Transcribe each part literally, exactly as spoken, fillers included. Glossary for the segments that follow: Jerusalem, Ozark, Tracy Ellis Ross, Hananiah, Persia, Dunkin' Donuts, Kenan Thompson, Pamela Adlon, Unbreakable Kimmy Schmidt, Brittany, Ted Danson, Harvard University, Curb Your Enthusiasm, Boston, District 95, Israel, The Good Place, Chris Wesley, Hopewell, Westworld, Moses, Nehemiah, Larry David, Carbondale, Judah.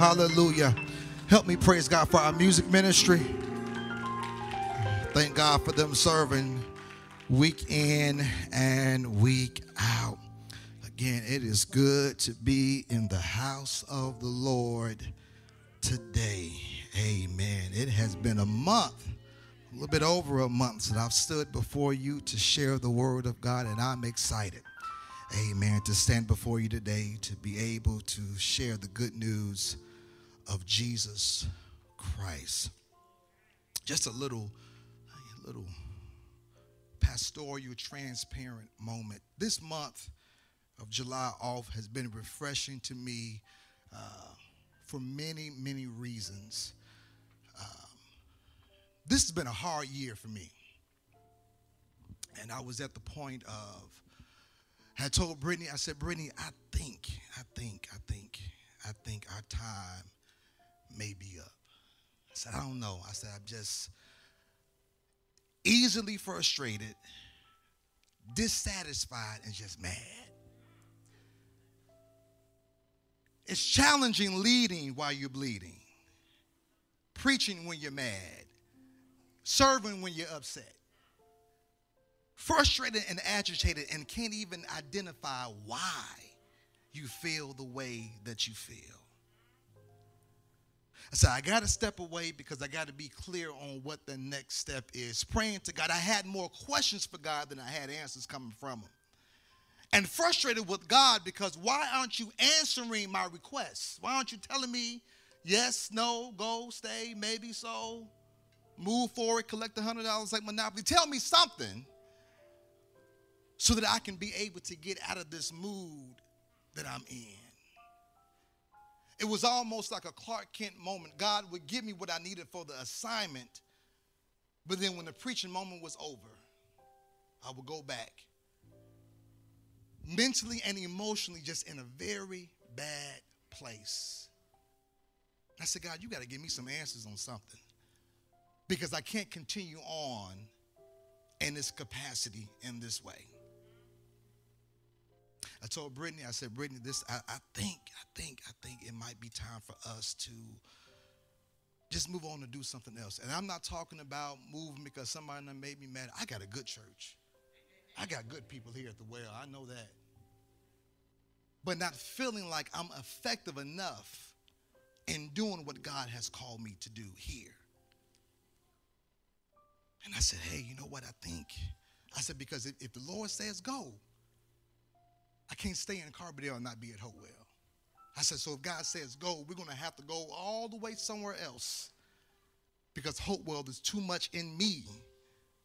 Hallelujah. Help me praise God for our music ministry. Thank God for them serving week in and week out. Again, it is good to be in the house of the Lord today. Amen. It has been a month, a little bit over a month, since I've stood before you to share the word of God, and I'm excited. Amen. To stand before you today, to be able to share the good news of Jesus Christ. Just a little, a little pastoral, transparent moment. This month of July off has been refreshing to me uh, for many, many reasons. Um, this has been a hard year for me. And I was at the point of, I told Brittany, I said, Brittany, I think, I think, I think, I think our time may be up. I said, I don't know. I said, I'm just easily frustrated, dissatisfied, and just mad. It's challenging leading while you're bleeding, preaching when you're mad, serving when you're upset, frustrated and agitated, and can't even identify why you feel the way that you feel. So I got to step away because I got to be clear on what the next step is. Praying to God. I had more questions for God than I had answers coming from him. And frustrated with God because why aren't you answering my requests? Why aren't you telling me yes, no, go, stay, maybe so, move forward, collect one hundred dollars like Monopoly? Tell me something, so that I can be able to get out of this mood that I'm in. It was almost like a Clark Kent moment. God would give me what I needed for the assignment, but then when the preaching moment was over, I would go back, mentally and emotionally just in a very bad place. I said, God, you got to give me some answers on something, because I can't continue on in this capacity in this way. I told Brittany, I said, Brittany, this, I, I think, I think, I think it might be time for us to just move on to do something else. And I'm not talking about moving because somebody done made me mad. I got a good church. I got good people here at the well. I know that. But not feeling like I'm effective enough in doing what God has called me to do here. And I said, hey, you know what I think? I said, because if, if the Lord says go, I can't stay in Carbondale and not be at Hopewell. I said, so if God says go, we're going to have to go all the way somewhere else, because Hopewell is too much in me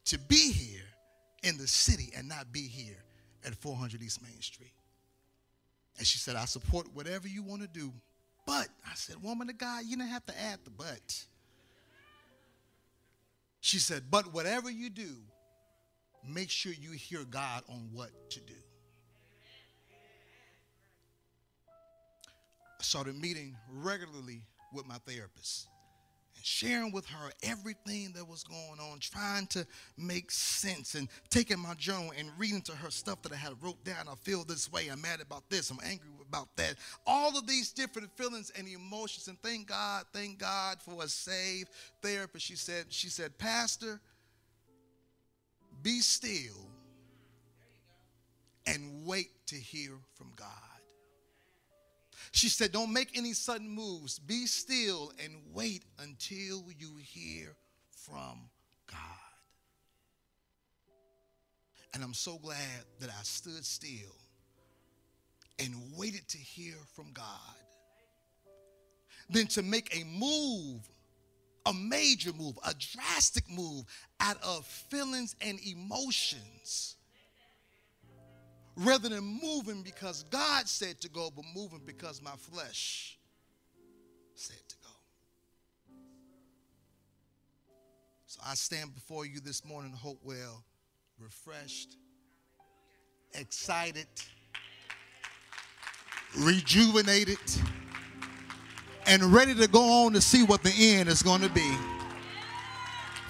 to be here in the city and not be here at four hundred East Main Street. And she said, I support whatever you want to do, but I said, woman of God, you didn't have to add the but. She said, but whatever you do, make sure you hear God on what to do. I started meeting regularly with my therapist and sharing with her everything that was going on, trying to make sense, and taking my journal and reading to her stuff that I had wrote down. I feel this way. I'm mad about this. I'm angry about that. All of these different feelings and emotions. And thank God, thank God for a saved therapist. She said, she said, Pastor, be still and wait to hear from God. She said, don't make any sudden moves. Be still and wait until you hear from God. And I'm so glad that I stood still and waited to hear from God, then to make a move, a major move, a drastic move out of feelings and emotions, rather than moving because God said to go, but moving because my flesh said to go. So I stand before you this morning, Hopewell, refreshed, excited, rejuvenated, and ready to go on to see what the end is going to be.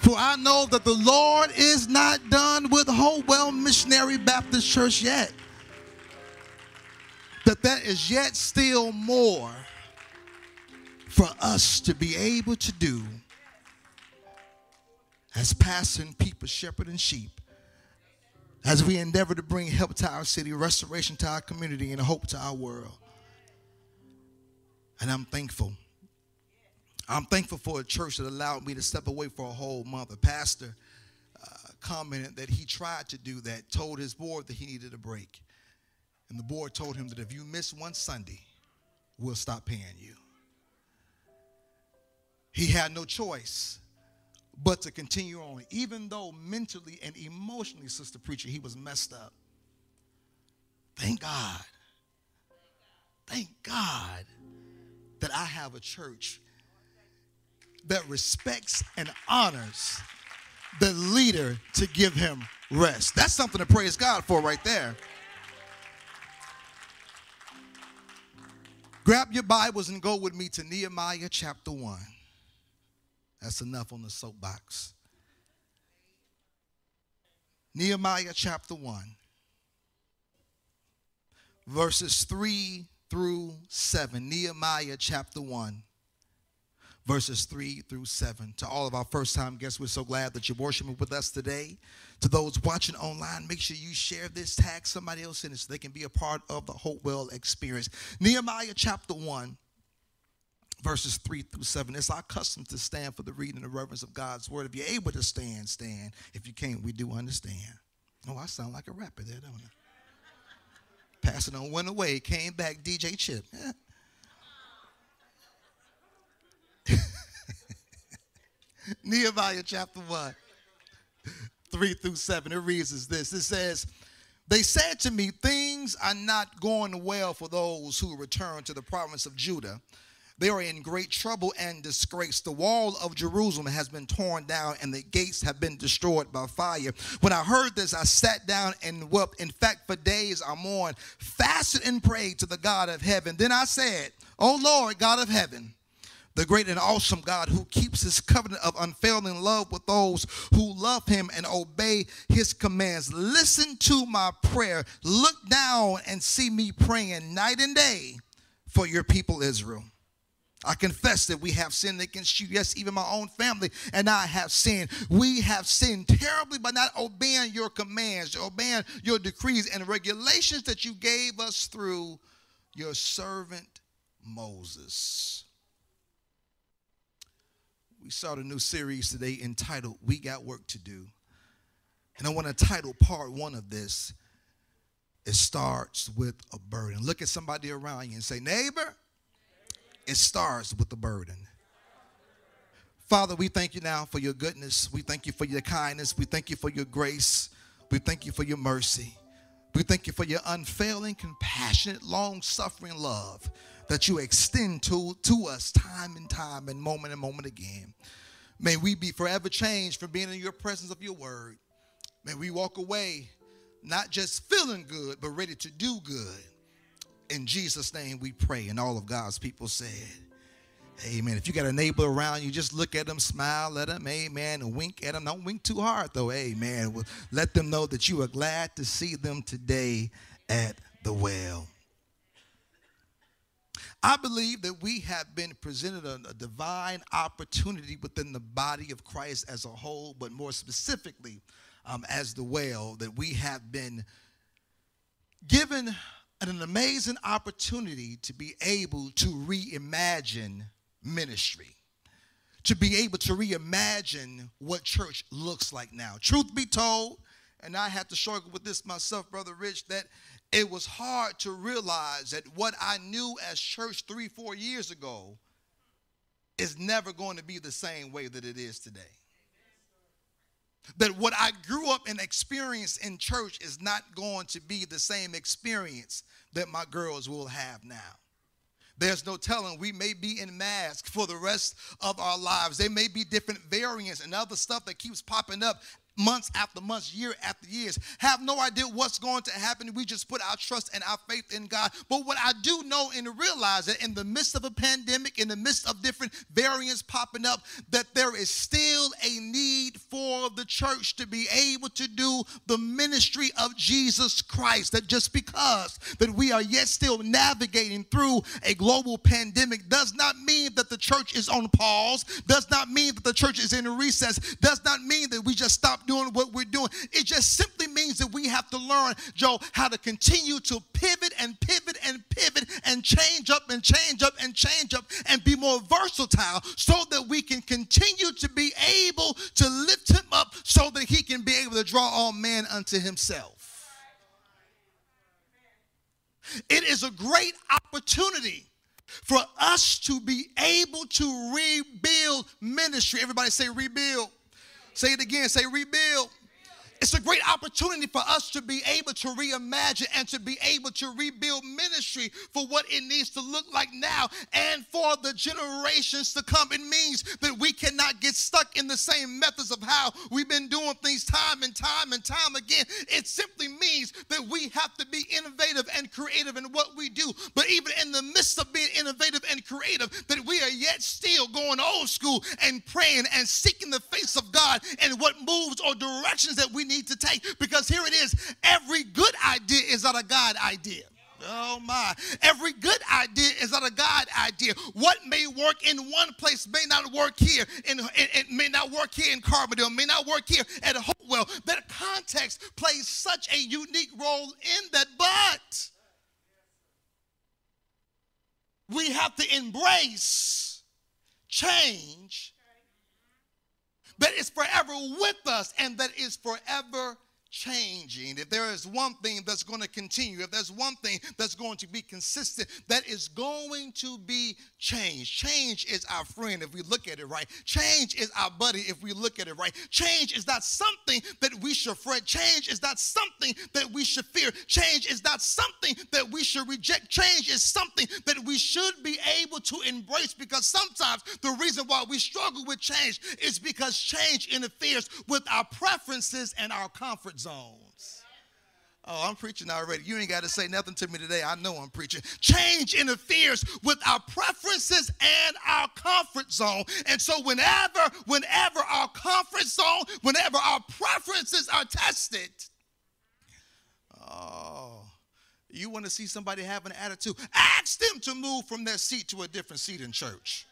For I know that the Lord is not done with Hopewell Missionary Baptist Church yet. That that is yet still more for us to be able to do as passing people, shepherding sheep, as we endeavor to bring help to our city, restoration to our community, and hope to our world. And I'm thankful. I'm thankful for a church that allowed me to step away for a whole month. A pastor uh, commented that he tried to do that, told his board that he needed a break. And the board told him that if you miss one Sunday, we'll stop paying you. He had no choice but to continue on, even though mentally and emotionally, Sister Preacher, he was messed up. Thank God. Thank God that I have a church that respects and honors the leader to give him rest. That's something to praise God for right there. Grab your Bibles and go with me to Nehemiah chapter one. That's enough on the soapbox. Nehemiah chapter one. Verses three through seven. Nehemiah chapter one. Verses three through seven. To all of our first-time guests, we're so glad that you're worshiping with us today. To those watching online, make sure you share this, tag somebody else in it so they can be a part of the Hopewell experience. Nehemiah chapter one, verses three through seven. It's our custom to stand for the reading and the reverence of God's word. If you're able to stand, stand. If you can't, we do understand. Oh, I sound like a rapper there, don't I? Passing on went away, came back, D J Chip. Yeah. Nehemiah chapter one, three through seven. It reads as this. It says, they said to me, things are not going well for those who return to the province of Judah. They are in great trouble and disgrace. The wall of Jerusalem has been torn down and the gates have been destroyed by fire. When I heard this, I sat down and wept. In fact, for days I mourned, fasted and prayed to the God of heaven. Then I said, O Lord, God of heaven, the great and awesome God who keeps his covenant of unfailing love with those who love him and obey his commands. Listen to my prayer. Look down and see me praying night and day for your people Israel. I confess that we have sinned against you. Yes, even my own family and I have sinned. We have sinned terribly by not obeying your commands, obeying your decrees and regulations that you gave us through your servant Moses. We start a new series today entitled, We Got Work to Do. And I want to title part one of this, It Starts with a Burden. Look at somebody around you and say, neighbor, it starts with a burden. Father, we thank you now for your goodness. We thank you for your kindness. We thank you for your grace. We thank you for your mercy. We thank you for your unfailing, compassionate, long-suffering love that you extend to, to us time and time and moment and moment again. May we be forever changed from being in your presence of your word. May we walk away not just feeling good, but ready to do good. In Jesus' name we pray, and all of God's people said, amen. If you got a neighbor around you, just look at them, smile at them, amen, and wink at them. Don't wink too hard, though, amen. Well, let them know that you are glad to see them today at the well. I believe that we have been presented a, a divine opportunity within the body of Christ as a whole, but more specifically um, as the well, that we have been given an amazing opportunity to be able to reimagine ministry, to be able to reimagine what church looks like now. Truth be told, and I had to struggle with this myself, Brother Rich, that it was hard to realize that what I knew as church three, four years ago is never going to be the same way that it is today. That what I grew up and experienced in church is not going to be the same experience that my girls will have now. There's no telling. We may be in masks for the rest of our lives. There may be different variants and other stuff that keeps popping up months after months, year after years. Have no idea what's going to happen. We just put our trust and our faith in God. But what I do know and realize that in the midst of a pandemic, in the midst of different variants popping up, that there is still a need for the church to be able to do the ministry of Jesus Christ. That just because that we are yet still navigating through a global pandemic does not mean that the church is on pause, does not mean that the church is in a recess, does not mean that we just stop doing what we're doing. It just simply means that we have to learn, Joe, how to continue to pivot and pivot and pivot and change up and change up and change up and be more versatile so that we can continue to be able to lift him up so that he can be able to draw all men unto himself. It is a great opportunity for us to be able to rebuild ministry. Everybody say rebuild. Say it again. Say rebuild. It's a great opportunity for us to be able to reimagine and to be able to rebuild ministry for what it needs to look like now and for the generations to come. It means that we cannot get stuck in the same methods of how we've been doing things time and time and time again. It simply means that we have to be innovative and creative in what we do. But even in the midst of being innovative and creative, that we are yet still going old school and praying and seeking the face of God and what moves or directions that we need to take, because here it is. Every good idea is not a God idea. Oh my. Every good idea is not a God idea. What may work in one place may not work here. And it may not work here in Carbondale, may not work here at Hopewell. That context plays such a unique role in that, but we have to embrace change that is forever with us and that is forever changing. If there is one thing that's going to continue, if there's one thing that's going to be consistent, that is going to be change. Change is our friend if we look at it right. Change is our buddy if we look at it right. Change is not something that we should fret. Change is not something that we should fear. Change is not something that we should reject. Change is something that we should be able to embrace, because sometimes the reason why we struggle with change is because change interferes with our preferences and our comfort zone. Zones. Oh, I'm preaching already. You ain't got to say nothing to me today. I know I'm preaching. Change interferes with our preferences and our comfort zone. And so whenever, whenever our comfort zone, whenever our preferences are tested, oh, you want to see somebody have an attitude? Ask them to move from their seat to a different seat in church.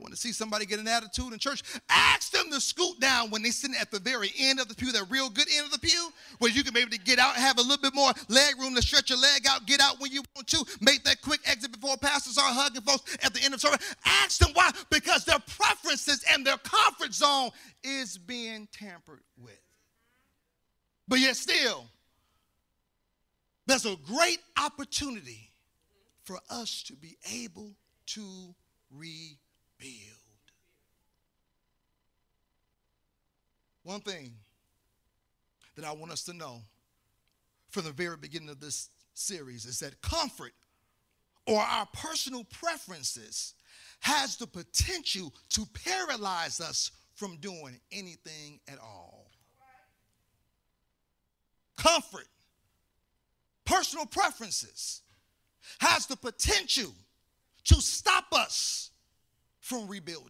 Want to see somebody get an attitude in church? Ask them to scoot down when they're sitting at the very end of the pew, that real good end of the pew, where you can be able to get out, have a little bit more leg room to stretch your leg out, get out when you want to, make that quick exit before pastors are hugging folks at the end of service. Ask them why, because their preferences and their comfort zone is being tampered with. But yet still, there's a great opportunity for us to be able to read. Build. One thing that I want us to know from the very beginning of this series is that comfort, or our personal preferences, has the potential to paralyze us from doing anything at all. Comfort, personal preferences, has the potential to stop us from rebuilding.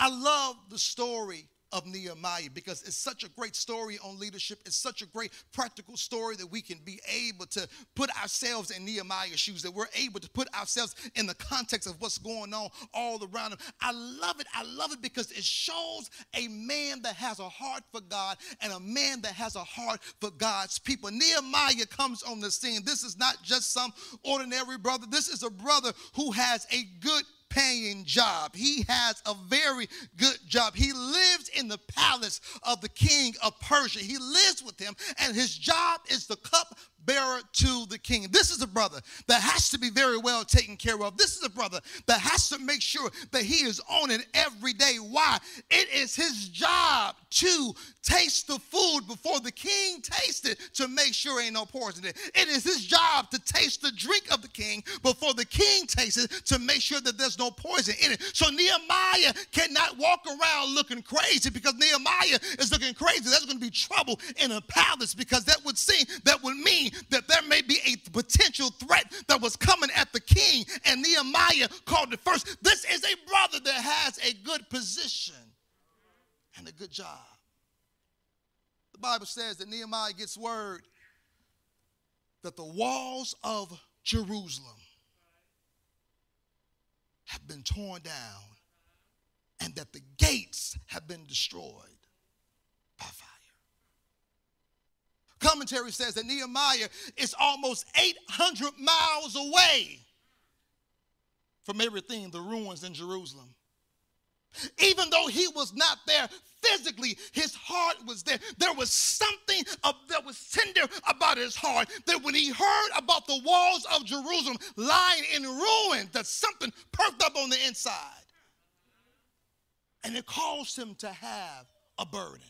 I love the story of Nehemiah because it's such a great story on leadership. It's such a great practical story that we can be able to put ourselves in Nehemiah's shoes, that we're able to put ourselves in the context of what's going on all around him. I love it. I love it because it shows a man that has a heart for God and a man that has a heart for God's people. Nehemiah comes on the scene. This is not just some ordinary brother. This is a brother who has a good paying job. He has a very good job. He lives in the palace of the king of Persia. He lives with him, and his job is the cup bearer to the king. This is a brother that has to be very well taken care of. This is a brother that has to make sure that he is on it every day. Why? It is his job to taste the food before the king tastes it to make sure ain't no poison in it. It is his job to taste the drink of the king before the king tastes it to make sure that there's no poison in it. So Nehemiah cannot walk around looking crazy, because Nehemiah is looking crazy. There's going to be trouble in a palace, because that would seem, that would mean that there may be a potential threat that was coming at the king, and Nehemiah called it first. This is a brother that has a good position and a good job. The Bible says that Nehemiah gets word that the walls of Jerusalem have been torn down and that the gates have been destroyed by fire. Commentary says that Nehemiah is almost eight hundred miles away from everything, the ruins in Jerusalem. Even though he was not there physically, his heart was there. There was something of, that was tender about his heart, that when he heard about the walls of Jerusalem lying in ruin, that something perked up on the inside. And it caused him to have a burden.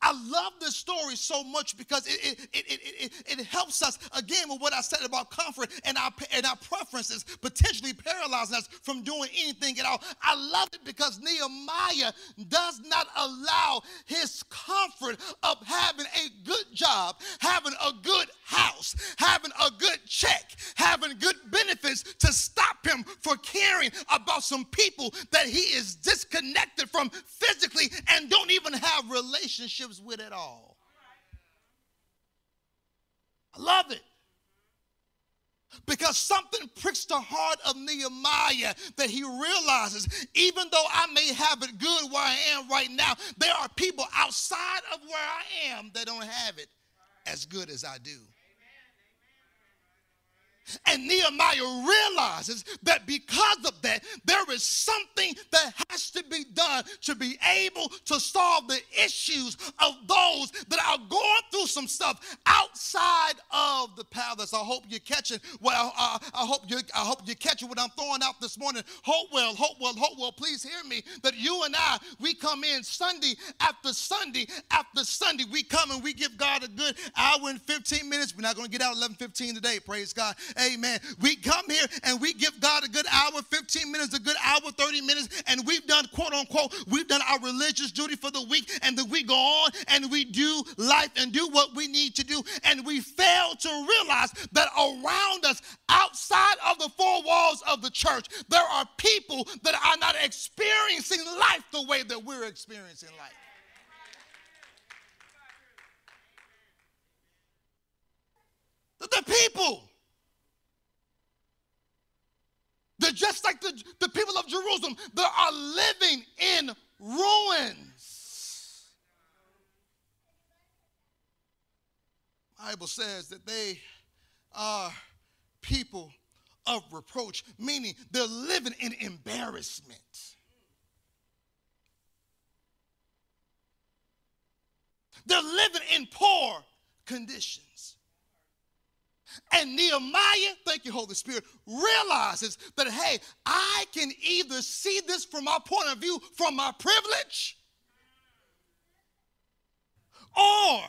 I love this story so much because it, it, it, it, it, it helps us, again, with what I said about comfort and our, and our preferences potentially paralyzing us from doing anything at all. I love it because Nehemiah does not allow his comfort of having a good job, having a good house, having a good check, having good benefits to stop him for caring about some people that he is disconnected from physically and don't even have relationships with it all. I love it. Because something pricks the heart of Nehemiah that he realizes, even though I may have it good where I am right now, there are people outside of where I am that don't have it as good as I do. And Nehemiah realizes that because of that, there is something that has to be done to be able to solve the issues of those that are going through some stuff outside of the palace. I hope you're catching. Well, uh, I hope you. I hope you're catching what I'm throwing out this morning. Hopewell, Hopewell, Hopewell. Please hear me. That you and I, we come in Sunday after Sunday after Sunday. We come and we give God a good hour and fifteen minutes. We're not going to get out at eleven fifteen today. Praise God. Amen. We come here and we give God a good hour, fifteen minutes, a good hour, thirty minutes, and we've done, quote unquote, we've done our religious duty for the week, and then we go on and we do life and do what we need to do, and we fail to realize that around us, outside of the four walls of the church, there are people that are not experiencing life the way that we're experiencing life. The people. They're just like the, the people of Jerusalem. They are living in ruins. The Bible says that they are people of reproach, meaning they're living in embarrassment. They're living in poor conditions. And Nehemiah, thank you, Holy Spirit, realizes that, hey, I can either see this from my point of view, from my privilege, or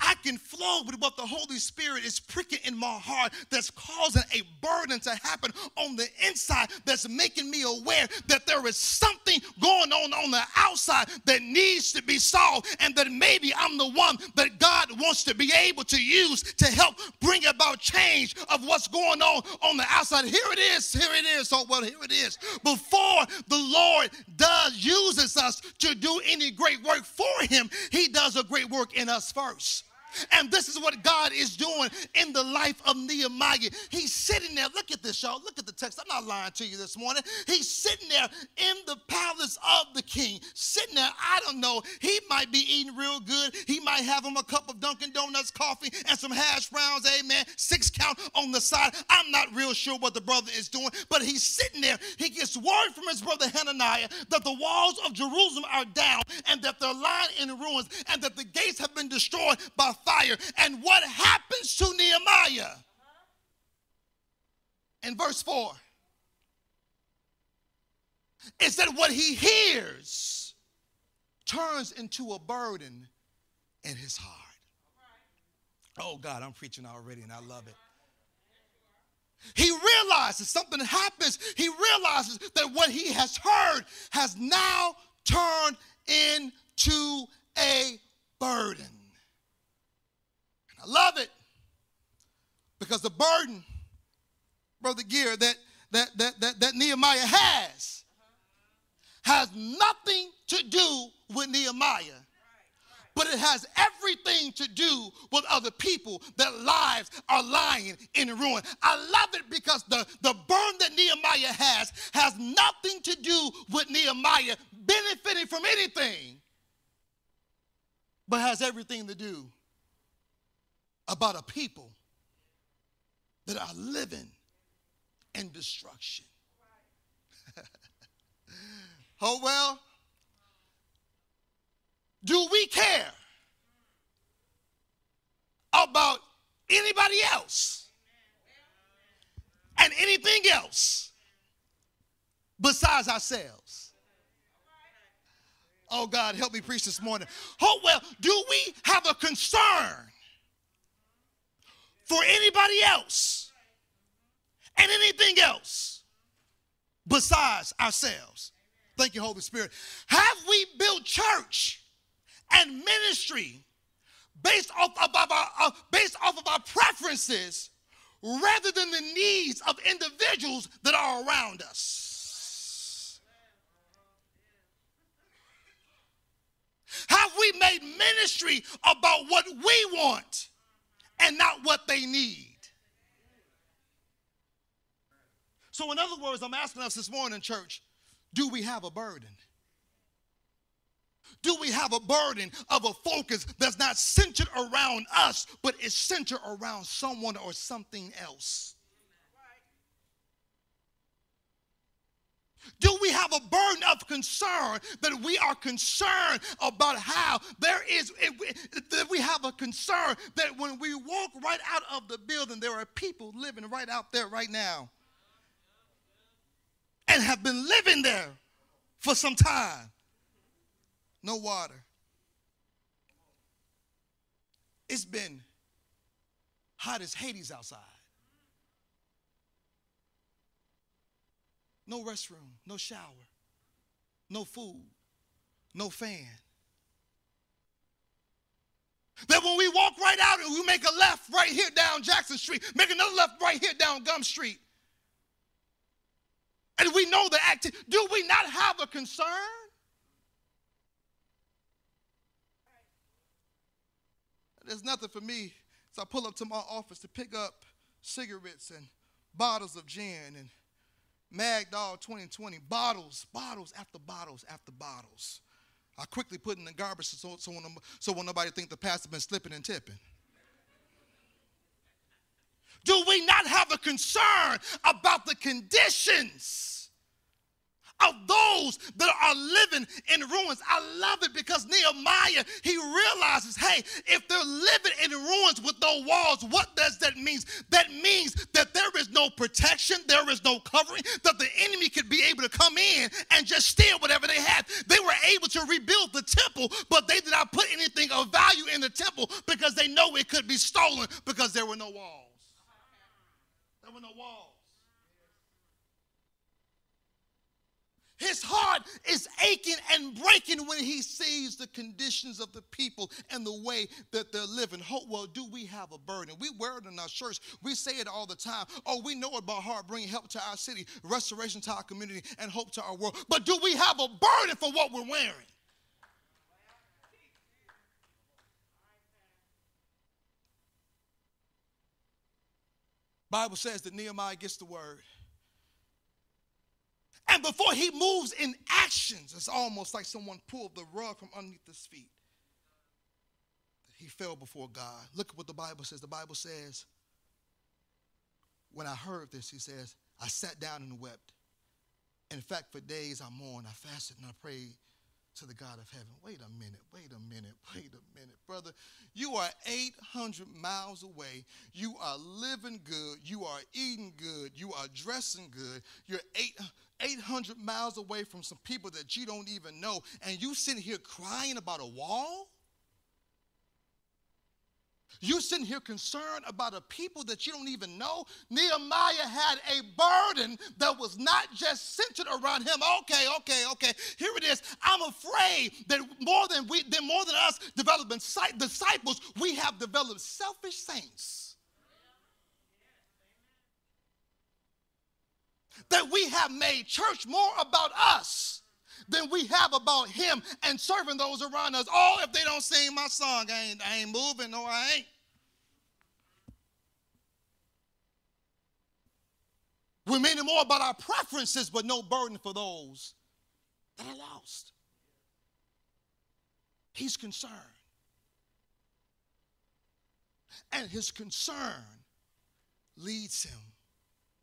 I can flow with what the Holy Spirit is pricking in my heart that's causing a burden to happen on the inside that's making me aware that there is something going on on the outside that needs to be solved, and that maybe I'm the one that God wants to be able to use to help bring about change of what's going on on the outside. Here it is. Here it is. Oh, well, here it is. Before the Lord does uses us to do any great work for him, he does a great work in us first. And this is what God is doing in the life of Nehemiah. He's sitting there. Look at this, y'all. Look at the text. I'm not lying to you this morning. He's sitting there in the palace of the king. Sitting there, I don't know. He might be eating real good. He might have him a cup of Dunkin' Donuts coffee and some hash browns, amen, six count on the side. I'm not real sure what the brother is doing, but he's sitting there. He gets word from his brother Hananiah that the walls of Jerusalem are down and that they're lying in ruins and that the gates have been destroyed by fire. fire. And what happens to Nehemiah? In verse four, is that what he hears turns into a burden in his heart. Oh, God, I'm preaching already, and I love it. He realizes something happens. He realizes that what he has heard has now turned into a burden. And I love it because the burden, Brother Gear, that, that, that, that, that Nehemiah has has nothing to do with Nehemiah, but it has everything to do with other people that lives are lying in ruin. I love it because the, the burden that Nehemiah has has nothing to do with Nehemiah benefiting from anything, but has everything to do about a people that are living in destruction. Oh, well, do we care about anybody else and anything else besides ourselves? Oh, God, help me preach this morning. Oh, well, do we have a concern for anybody else and anything else besides ourselves? Thank you, Holy Spirit. Have we built church and ministry based off of our, uh, based off of our preferences rather than the needs of individuals that are around us? Have we made ministry about what we want and not what they need? So in other words, I'm asking us this morning, church, do we have a burden? Do we have a burden of a focus that's not centered around us, but is centered around someone or something else? Do we have a burden of concern that we are concerned about how there is, that we have a concern that when we walk right out of the building, there are people living right out there right now and have been living there for some time. No water. It's been hot as Hades outside. No restroom, no shower, no food, no fan. That when we walk right out and we make a left right here down Jackson Street, make another left right here down Gum Street, and we know the activity. Do we not have a concern? There's nothing for me. So I pull up to my office to pick up cigarettes and bottles of gin and Mad Dog twenty twenty. Bottles, bottles after bottles after bottles. I quickly put in the garbage so, so, when, so when nobody think the pastor's been slipping and tipping. Do we not have a concern about the conditions of those that are living in ruins? I love it because Nehemiah, he realizes, hey, if they're living in ruins with no walls, what does that mean? That means that there is no protection, there is no covering, that the enemy could be able to come in and just steal whatever they had. They were able to rebuild the temple, but they did not put anything of value in the temple because they know it could be stolen because there were no walls. There were no walls. His heart is aching and breaking when he sees the conditions of the people and the way that they're living. Hopewell, do we have a burden? We wear it in our church. We say it all the time. Oh, we know it by heart, bringing help to our city, restoration to our community, and hope to our world. But do we have a burden for what we're wearing? The Bible says that Nehemiah gets the word. And before he moves in actions, it's almost like someone pulled the rug from underneath his feet. He fell before God. Look at what the Bible says. The Bible says, when I heard this, he says, I sat down and wept. In fact, for days I mourned, I fasted and I prayed. to the God of heaven. Wait a minute, wait a minute, wait a minute, brother. You are eight hundred miles away. You are living good. You are eating good. You are dressing good. You're eight hundred miles away from some people that you don't even know, and you sitting here crying about a wall? You sitting here concerned about a people that you don't even know? Nehemiah had a burden that was not just centered around him. Okay, okay, okay. Here it is. I'm afraid that more than we, that more than us developing disciples, we have developed selfish saints. That we have made church more about us than we have about him and serving those around us. Oh, if they don't sing my song, I ain't, I ain't moving. No, I ain't. We're mainly more about our preferences, but no burden for those that are lost. He's concerned. And his concern leads him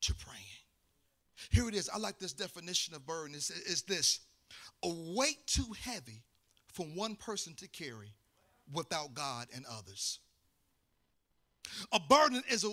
to praying. Here it is. I like this definition of burden. It's, it's this. A weight too heavy for one person to carry without God and others. A burden is a,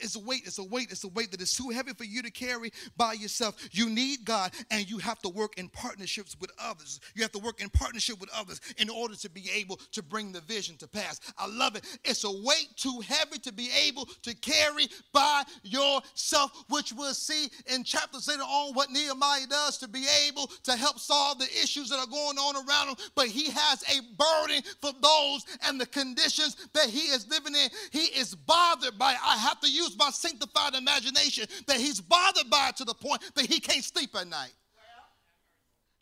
is a weight, it's a weight, it's a weight that is too heavy for you to carry by yourself. You need God, and you have to work in partnerships with others. You have to work in partnership with others in order to be able to bring the vision to pass. I love it. It's a weight too heavy to be able to carry by yourself, which we'll see in chapters later on what Nehemiah does to be able to help solve the issues that are going on around him. But he has a burden for those and the conditions that he is living in. He is bothered by it. I have to use my sanctified imagination that he's bothered by it to the point that he can't sleep at night. Well,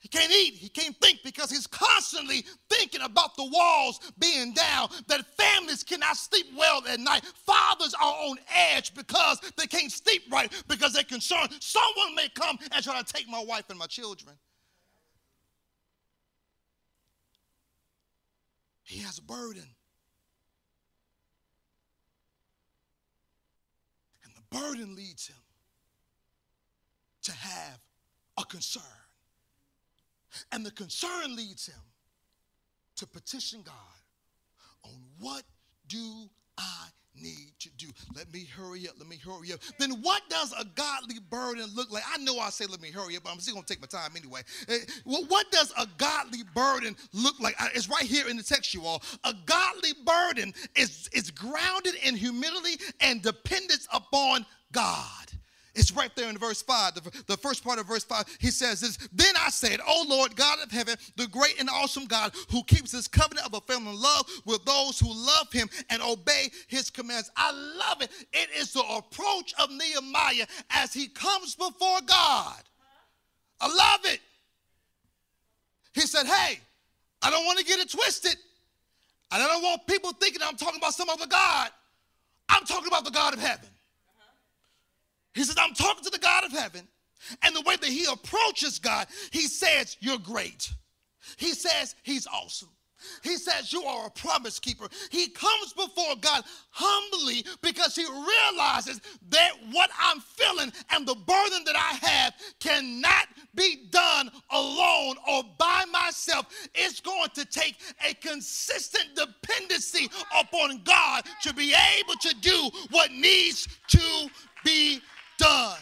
he can't eat. He can't think because he's constantly thinking about the walls being down, that families cannot sleep well at night. Fathers are on edge because they can't sleep right because they're concerned someone may come and try to take my wife and my children. He has a burden. Burden leads him to have a concern. And the concern leads him to petition God on what do I need to do. Let me hurry up. Let me hurry up. Then what does a godly burden look like? I know I say let me hurry up, but I'm still going to take my time anyway. Well, what does a godly burden look like? It's right here in the text, you all. A godly burden is, is grounded in humility and dependence upon God. It's right there in verse five, the, the first part of verse five. He says this, then I said, O Lord, God of heaven, the great and awesome God who keeps his covenant of a family love with those who love him and obey his commands. I love it. It is the approach of Nehemiah as he comes before God. I love it. He said, hey, I don't want to get it twisted. And I don't want people thinking I'm talking about some other God. I'm talking about the God of heaven. He says, I'm talking to the God of heaven. And the way that he approaches God, he says, you're great. He says, he's awesome. He says, you are a promise keeper. He comes before God humbly because he realizes that what I'm feeling and the burden that I have cannot be done alone or by myself. It's going to take a consistent dependency upon God to be able to do what needs to be done. Done.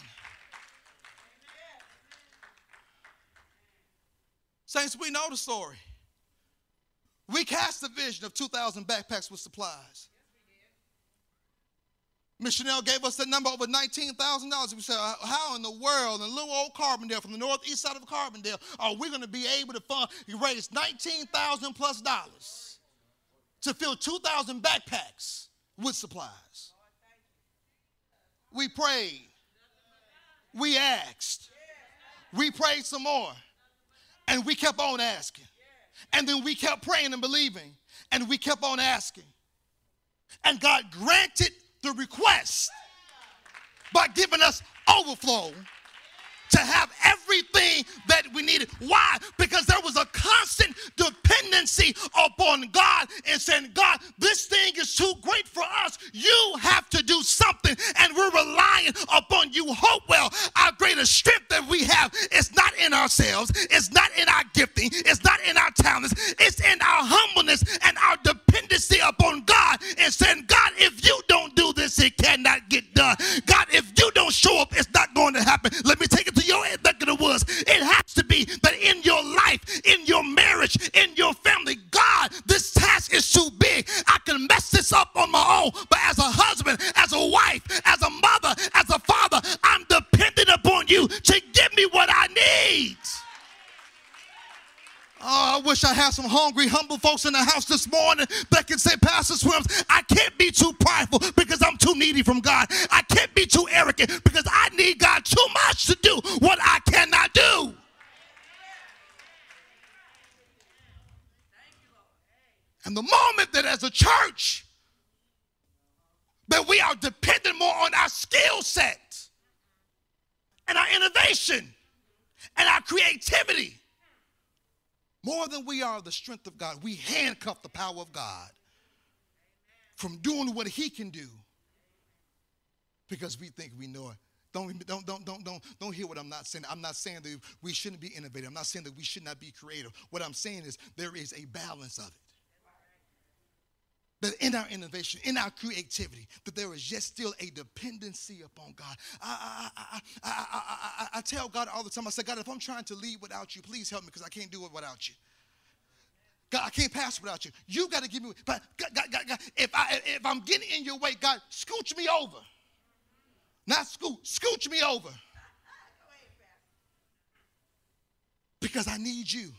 Saints, we know the story. We cast the vision of two thousand backpacks with supplies. Miss Chanel gave us that number over nineteen thousand dollars. We said, how in the world, in little old Carbondale, from the northeast side of Carbondale, are we going to be able to fund, raise nineteen thousand dollars plus dollars to fill two thousand backpacks with supplies? We prayed. We asked. We prayed some more. And we kept on asking. And then we kept praying and believing. And we kept on asking. And God granted the request by giving us overflow to have everything that we needed. Why? Because there was a constant dependency upon God and saying, God, this thing is too great for us. You have to do something, and we're relying upon you. Hopewell, our greatest strength that we have is not not in ourselves. It's not in our gifting. It's not in our talents. It's in our humbleness and our dependency upon God and saying, God, if you don't do this, it cannot get done. God, if you don't show up, it's not going to happen. Let me take it to your neck of the woods. It has to be that in your life, in your marriage, in your family, God, this task is too big. I can mess this up on my own, but as a husband, as a wife, as a mother, as a father, I'm dependent upon you to give me what I need. Oh, I wish I had some hungry, humble folks in the house this morning that can say, Pastor Swims, I can't be too prideful because I'm too needy from God. I can't be too arrogant because I need God too much to do what I cannot do. And the moment that as a church that we are dependent more on our skill set and our innovation and our creativity more than we are the strength of God, we handcuff the power of God from doing what he can do because we think we know it. Don't, don't, don't, don't, don't, don't hear what I'm not saying. I'm not saying that we shouldn't be innovative. I'm not saying that we should not be creative. What I'm saying is there is a balance of it. That in our innovation, in our creativity, that there is yet still a dependency upon God. I, I, I, I, I, I, I tell God all the time, I say, God, if I'm trying to lead without you, please help me because I can't do it without you. God, I can't pass without you. You got to give me, but God, God, God, God, if, I, if I'm getting in your way, God, scooch me over. Not scoot, scooch me over. Because I need you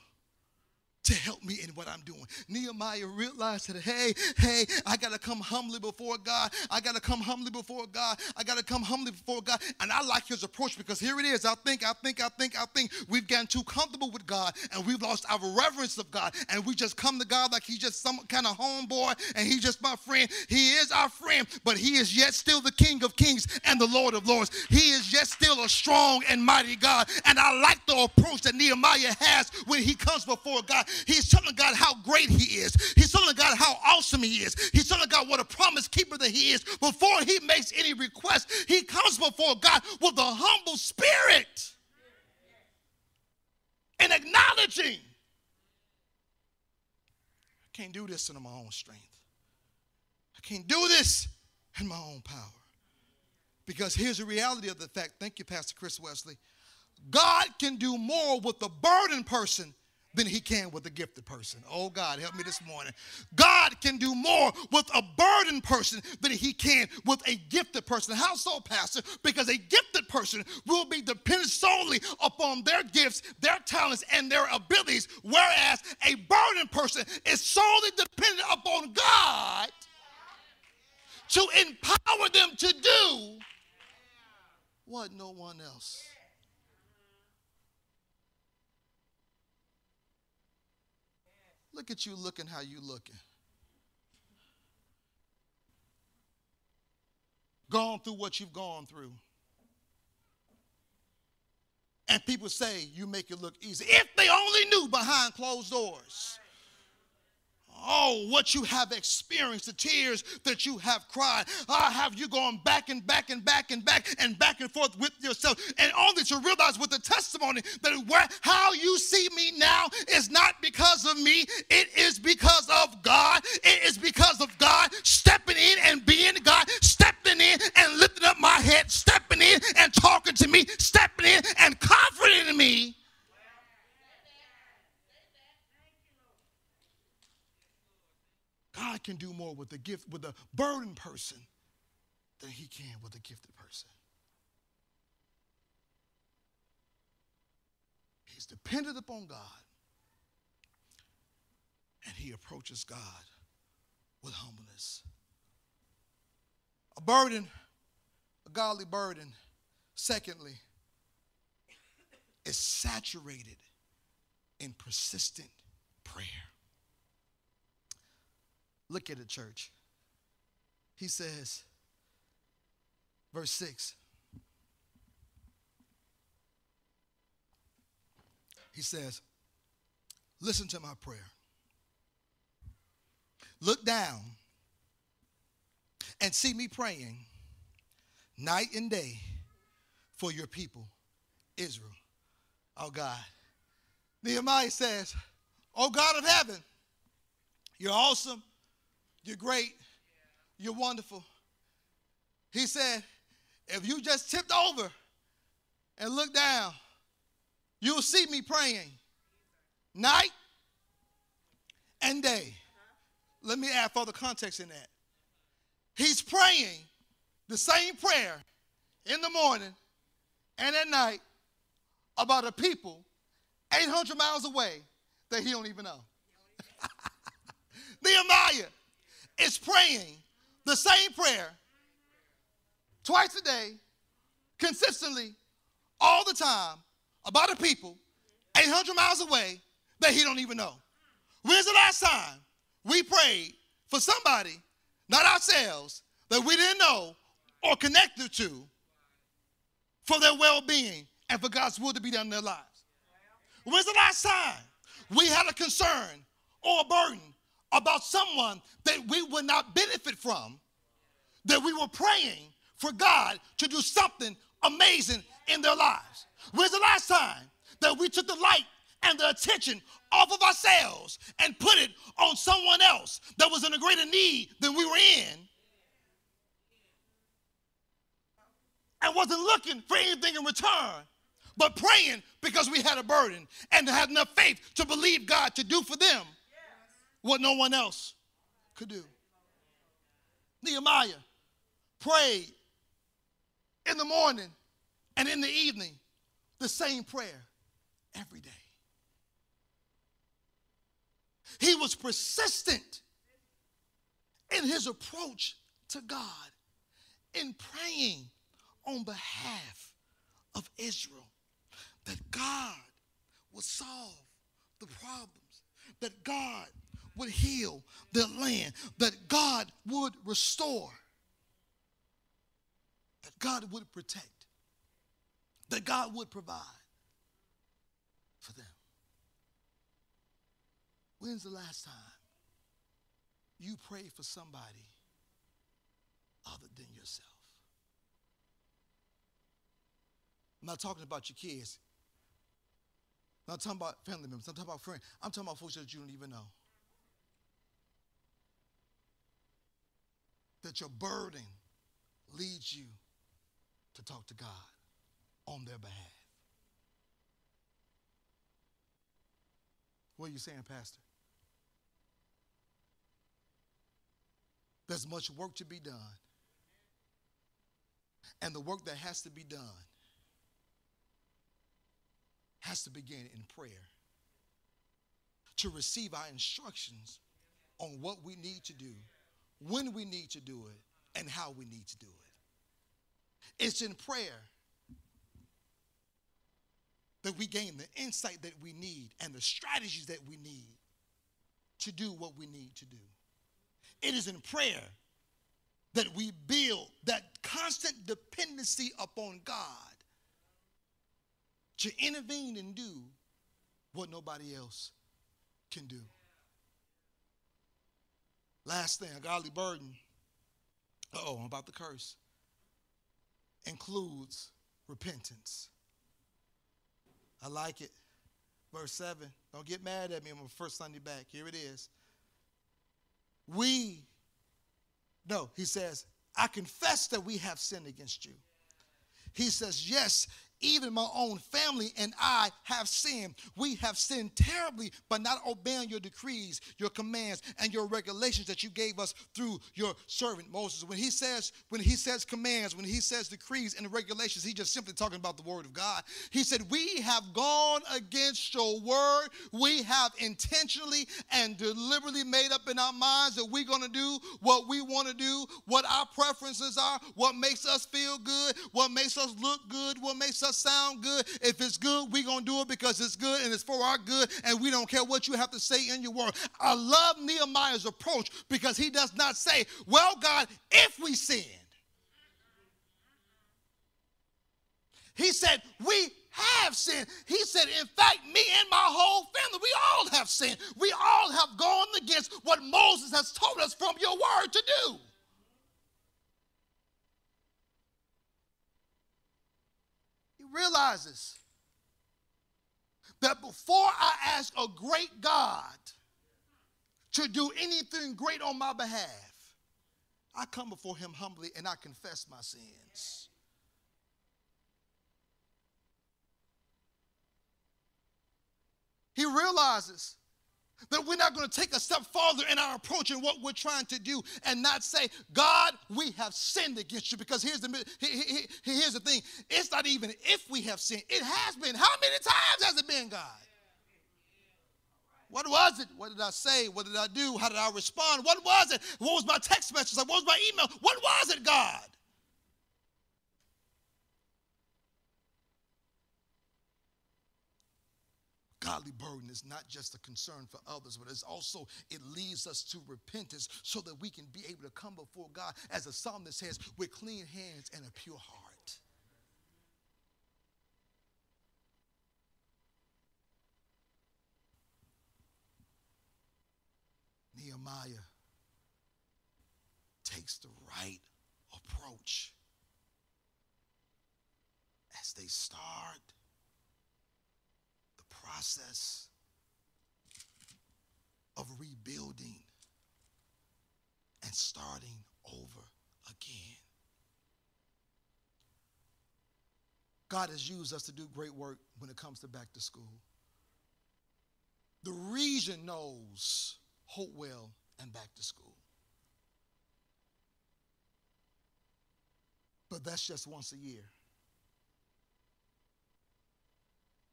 to help me in what I'm doing. Nehemiah realized that, hey, hey, I got to come humbly before God. I got to come humbly before God. I got to come humbly before God. And I like his approach because here it is. I think, I think, I think, I think we've gotten too comfortable with God and we've lost our reverence of God. And we just come to God like he's just some kind of homeboy and he's just my friend. He is our friend, but he is yet still the King of Kings and the Lord of Lords. He is yet still a strong and mighty God. And I like the approach that Nehemiah has when he comes before God. He's telling God how great he is. He's telling God how awesome he is. He's telling God what a promise keeper that he is. Before he makes any request, he comes before God with a humble spirit and acknowledging, I can't do this in my own strength. I can't do this in my own power. Because here's the reality of the fact, thank you, Pastor Chris Wesley, God can do more with the burdened person than he can with a gifted person. Oh, God, help me this morning. God can do more with a burdened person than he can with a gifted person. How so, Pastor? Because a gifted person will be dependent solely upon their gifts, their talents, and their abilities, whereas a burdened person is solely dependent upon God to empower them to do what no one else . Look at you looking how you looking. Gone through what you've gone through. And people say you make it look easy. If they only knew behind closed doors. Oh, what you have experienced, the tears that you have cried. Ah, have you gone back and back and back and back and back and forth with yourself. And only to realize with the testimony that where, how you see me now is not because of me. It is because of God. It is because of God stepping in and being God, stepping in and lifting up my head, stepping in and talking to me, stepping in and comforting me. God can do more with a gift, with a burdened person than he can with a gifted person. He's dependent upon God, and he approaches God with humbleness. A burden, a godly burden, secondly, is saturated in persistent prayer. Look at the church. He says, verse six. He says, listen to my prayer. Look down and see me praying night and day for your people, Israel. Oh, God. Nehemiah says, oh, God of heaven, you're awesome, you're great, you're wonderful. He said, if you just tipped over and looked down, you'll see me praying night and day. Let me add further context in that. He's praying the same prayer in the morning and at night about a people eight hundred miles away that he don't even know. Nehemiah is praying the same prayer twice a day, consistently, all the time, about a people eight hundred miles away that he don't even know. When's the last time we prayed for somebody, not ourselves, that we didn't know or connected to, for their well-being and for God's will to be done in their lives? When's the last time we had a concern or a burden about someone that we would not benefit from, that we were praying for God to do something amazing in their lives? When's the last time that we took the light and the attention off of ourselves and put it on someone else that was in a greater need than we were in, and wasn't looking for anything in return, but praying because we had a burden and had enough faith to believe God to do for them what no one else could do? Nehemiah prayed in the morning and in the evening the same prayer every day. He was persistent in his approach to God in praying on behalf of Israel, that God would solve the problems, that God would heal their land, that God would restore, that God would protect, that God would provide for them. When's the last time you prayed for somebody other than yourself? I'm not talking about your kids. I'm not talking about family members. I'm talking about friends. I'm talking about folks that you don't even know. That your burden leads you to talk to God on their behalf. What are you saying, Pastor? There's much work to be done. And the work that has to be done has to begin in prayer, to receive our instructions on what we need to do, when we need to do it, and how we need to do it. It's in prayer that we gain the insight that we need and the strategies that we need to do what we need to do. It is in prayer that we build that constant dependency upon God to intervene and do what nobody else can do. Last thing, a godly burden, uh-oh, I'm about to curse, includes repentance. I like it. Verse seven. Don't get mad at me on my first Sunday back. Here it is. We, no, he says, I confess that we have sinned against you. He says, yes, even my own family and I have sinned. We have sinned terribly by not obeying your decrees, your commands, and your regulations that you gave us through your servant Moses. When he says, when he says commands, when he says decrees and regulations, he's just simply talking about the word of God. He said, we have gone against your word. We have intentionally and deliberately made up in our minds that we're going to do what we want to do, what our preferences are, what makes us feel good, what makes us look good, what makes us sound good. If it's good, we're going to do it because it's good and it's for our good, and we don't care what you have to say in your word. I love Nehemiah's approach because he does not say, well, God, if we sinned. He said, we have sinned. He said, in fact, me and my whole family, we all have sinned. We all have gone against what Moses has told us from your word to do. Realizes that before I ask a great God to do anything great on my behalf, I come before him humbly and I confess my sins. He realizes that we're not going to take a step farther in our approach and what we're trying to do and not say, God, we have sinned against you. Because here's the, here's the thing. It's not even if we have sinned. It has been. How many times has it been, God? What was it? What did I say? What did I do? How did I respond? What was it? What was my text message? What was my email? What was it, God? Godly burden is not just a concern for others, but it's also, it leads us to repentance so that we can be able to come before God, as the psalmist says, with clean hands and a pure heart. Nehemiah takes the right approach as they start the process of rebuilding and starting over again. God has used us to do great work when it comes to back to school. The region knows Hopewell and back to school. But that's just once a year.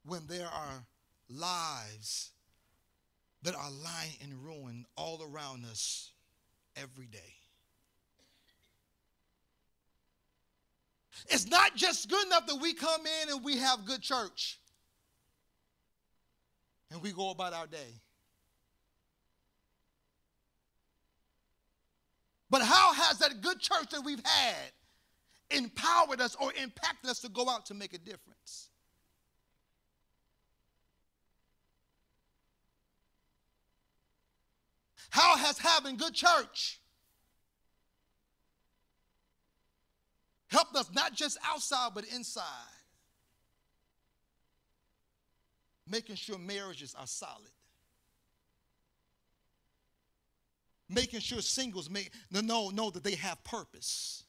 When there are lives that are lying in ruin all around us every day. It's not just good enough that we come in and we have good church and we go about our day. But how has that good church that we've had empowered us or impacted us to go out to make a difference? How has having good church helped us not just outside but inside? Making sure marriages are solid. Making sure singles make, know, know that they have purpose.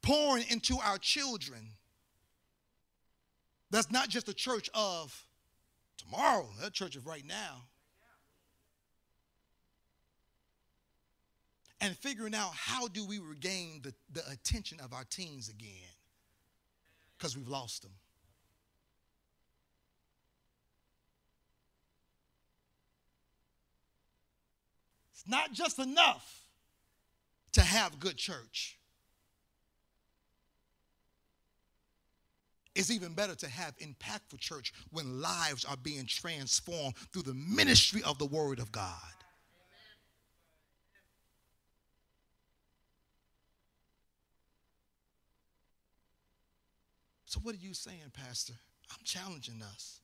Pouring into our children. That's not just the church of tomorrow, that church of right now. And figuring out how do we regain the, the attention of our teens again, because we've lost them. It's not just enough to have good church. It's even better to have impactful church when lives are being transformed through the ministry of the Word of God. So what are you saying, Pastor? I'm challenging us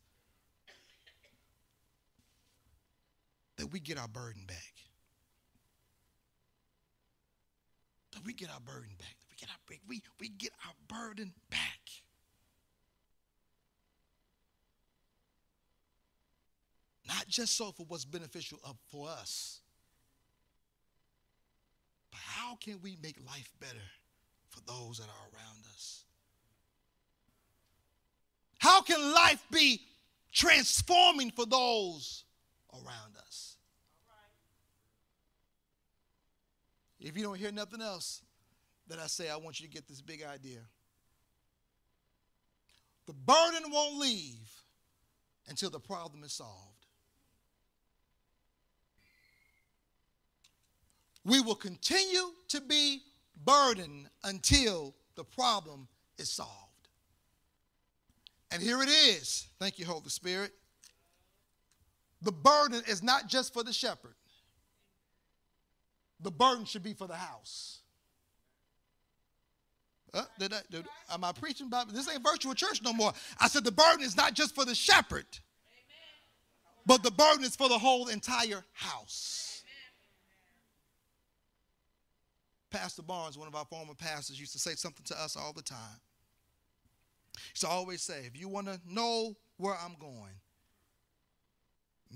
that we get our burden back. That we get our burden back. That we get our break. We, we get our burden back. Not just so for what's beneficial up for us, but how can we make life better for those that are around us? How can life be transforming for those around us? If you don't hear nothing else that I say, I want you to get this big idea. The burden won't leave until the problem is solved. We will continue to be burdened until the problem is solved. And here it is. Thank you, Holy Spirit. The burden is not just for the shepherd. The burden should be for the house. Uh, did I, did, am I preaching about this? Ain't virtual church no more. I said the burden is not just for the shepherd, amen, but the burden is for the whole entire house. Amen. Pastor Barnes, one of our former pastors, used to say something to us all the time. So I always say, if you want to know where I'm going,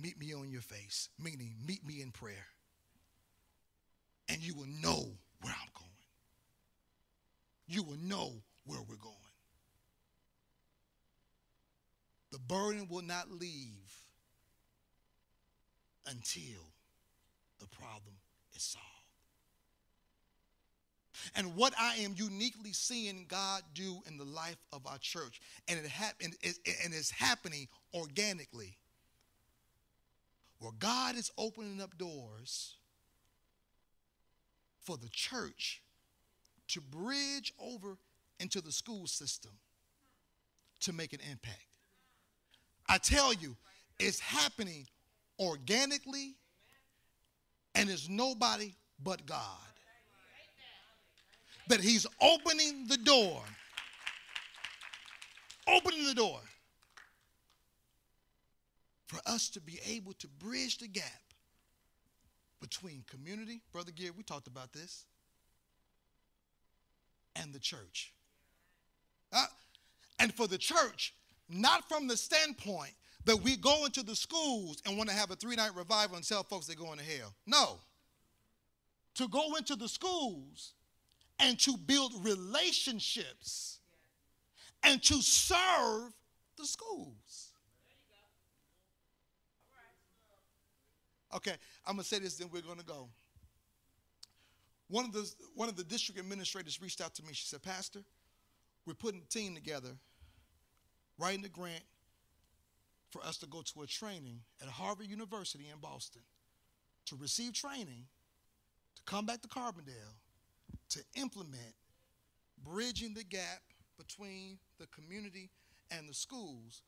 meet me on your face, meaning meet me in prayer, and you will know where I'm going. You will know where we're going. The burden will not leave until the problem is solved. And what I am uniquely seeing God do in the life of our church, and it happened, and it's happening organically, where God is opening up doors for the church to bridge over into the school system to make an impact. I tell you, it's happening organically, and it's nobody but God. That he's opening the door. Opening the door. For us to be able to bridge the gap between community, Brother Gear, we talked about this, and the church. Uh, and for the church, not from the standpoint that we go into the schools and want to have a three-night revival and tell folks they're going to hell. No. To go into the schools and to build relationships and to serve the schools. Okay, I'm going to say this, then we're going to go. One of, the, one of the district administrators reached out to me. She said, Pastor, we're putting a team together, writing a grant for us to go to a training at Harvard University in Boston to receive training, to come back to Carbondale, to implement bridging the gap between the community and the schools.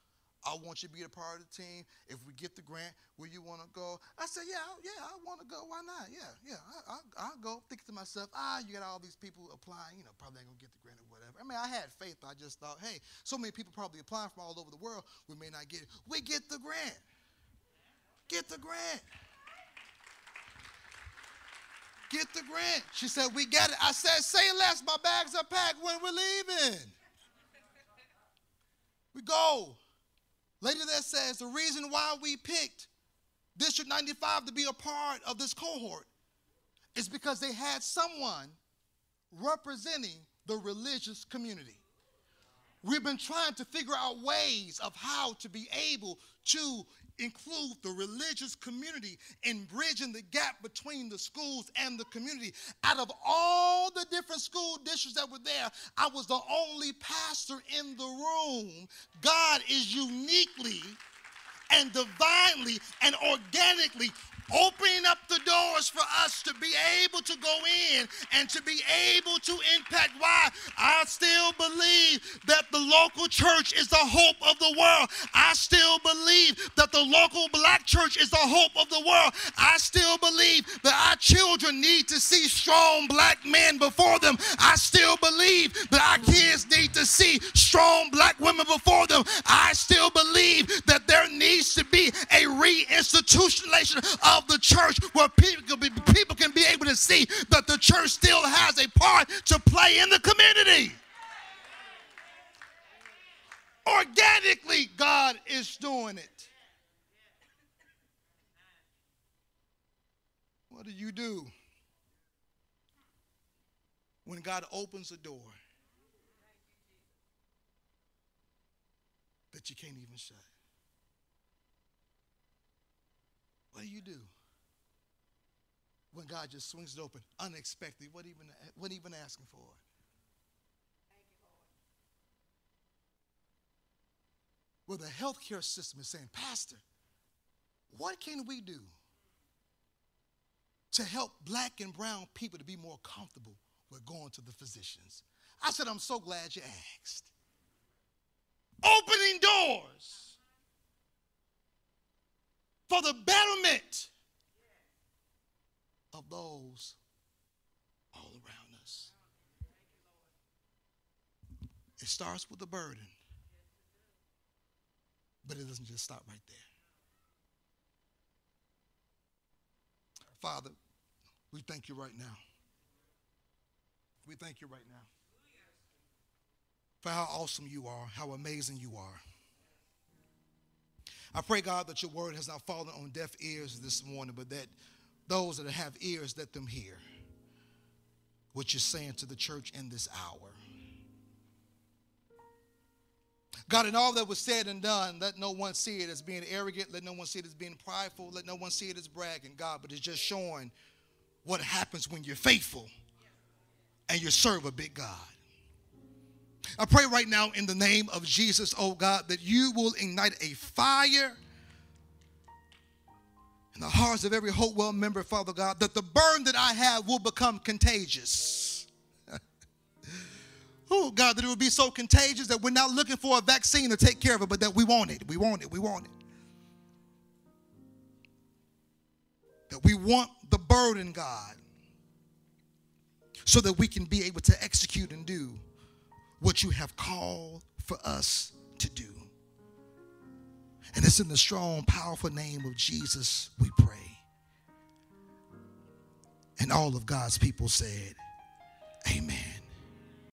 I want you to be a part of the team. If we get the grant, will you want to go? I said, yeah, yeah, I want to go. Why not? Yeah, yeah, I, I, I'll go. Thinking to myself, ah, you got all these people applying. You know, probably ain't going to get the grant or whatever. I mean, I had faith, but I just thought, hey, so many people probably applying from all over the world. We may not get it. We get the grant. Get the grant. Get the grant. She said, we got it. I said, say less. My bags are packed when we're leaving. We go. Later that says the reason why we picked District ninety-five to be a part of this cohort is because they had someone representing the religious community. We've been trying to figure out ways of how to be able to include the religious community in bridging the gap between the schools and the community. Out of all the different school districts that were there, I was the only pastor in the room. God is uniquely and divinely and organically opening up the doors for us to be able to go in and to be able to impact. Why? I still believe that the local church is the hope of the world. I still believe that the local black church is the hope of the world. I still believe that our children need to see strong black men before them. I still believe that our kids need to see strong black women before them. I still believe that there needs to be a reinstitutionalization of of the church where people can, be, people can be able to see that the church still has a part to play in the community. Organically, God is doing it. What do you do when God opens a door that you can't even shut? What do you do when God just swings it open, unexpectedly, what even, what even asking for? Thank you, Lord. Well, the healthcare system is saying, Pastor, what can we do to help black and brown people to be more comfortable with going to the physicians? I said, I'm so glad you asked. Opening doors. For the betterment of those all around us. It starts with the burden, but it doesn't just stop right there. Father, we thank you right now. We thank you right now for how awesome you are, how amazing you are. I pray, God, that your word has not fallen on deaf ears this morning, but that those that have ears, let them hear what you're saying to the church in this hour. God, in all that was said and done, let no one see it as being arrogant. Let no one see it as being prideful. Let no one see it as bragging, God, but it's just showing what happens when you're faithful and you serve a big God. I pray right now in the name of Jesus, oh God, that you will ignite a fire in the hearts of every Hopewell member, Father God, that the burn that I have will become contagious. Oh God, that it will be so contagious that we're not looking for a vaccine to take care of it, but that we want it, we want it, we want it. That we want the burden, God, so that we can be able to execute and do what you have called for us to do. And it's in the strong, powerful name of Jesus we pray. And all of God's people said,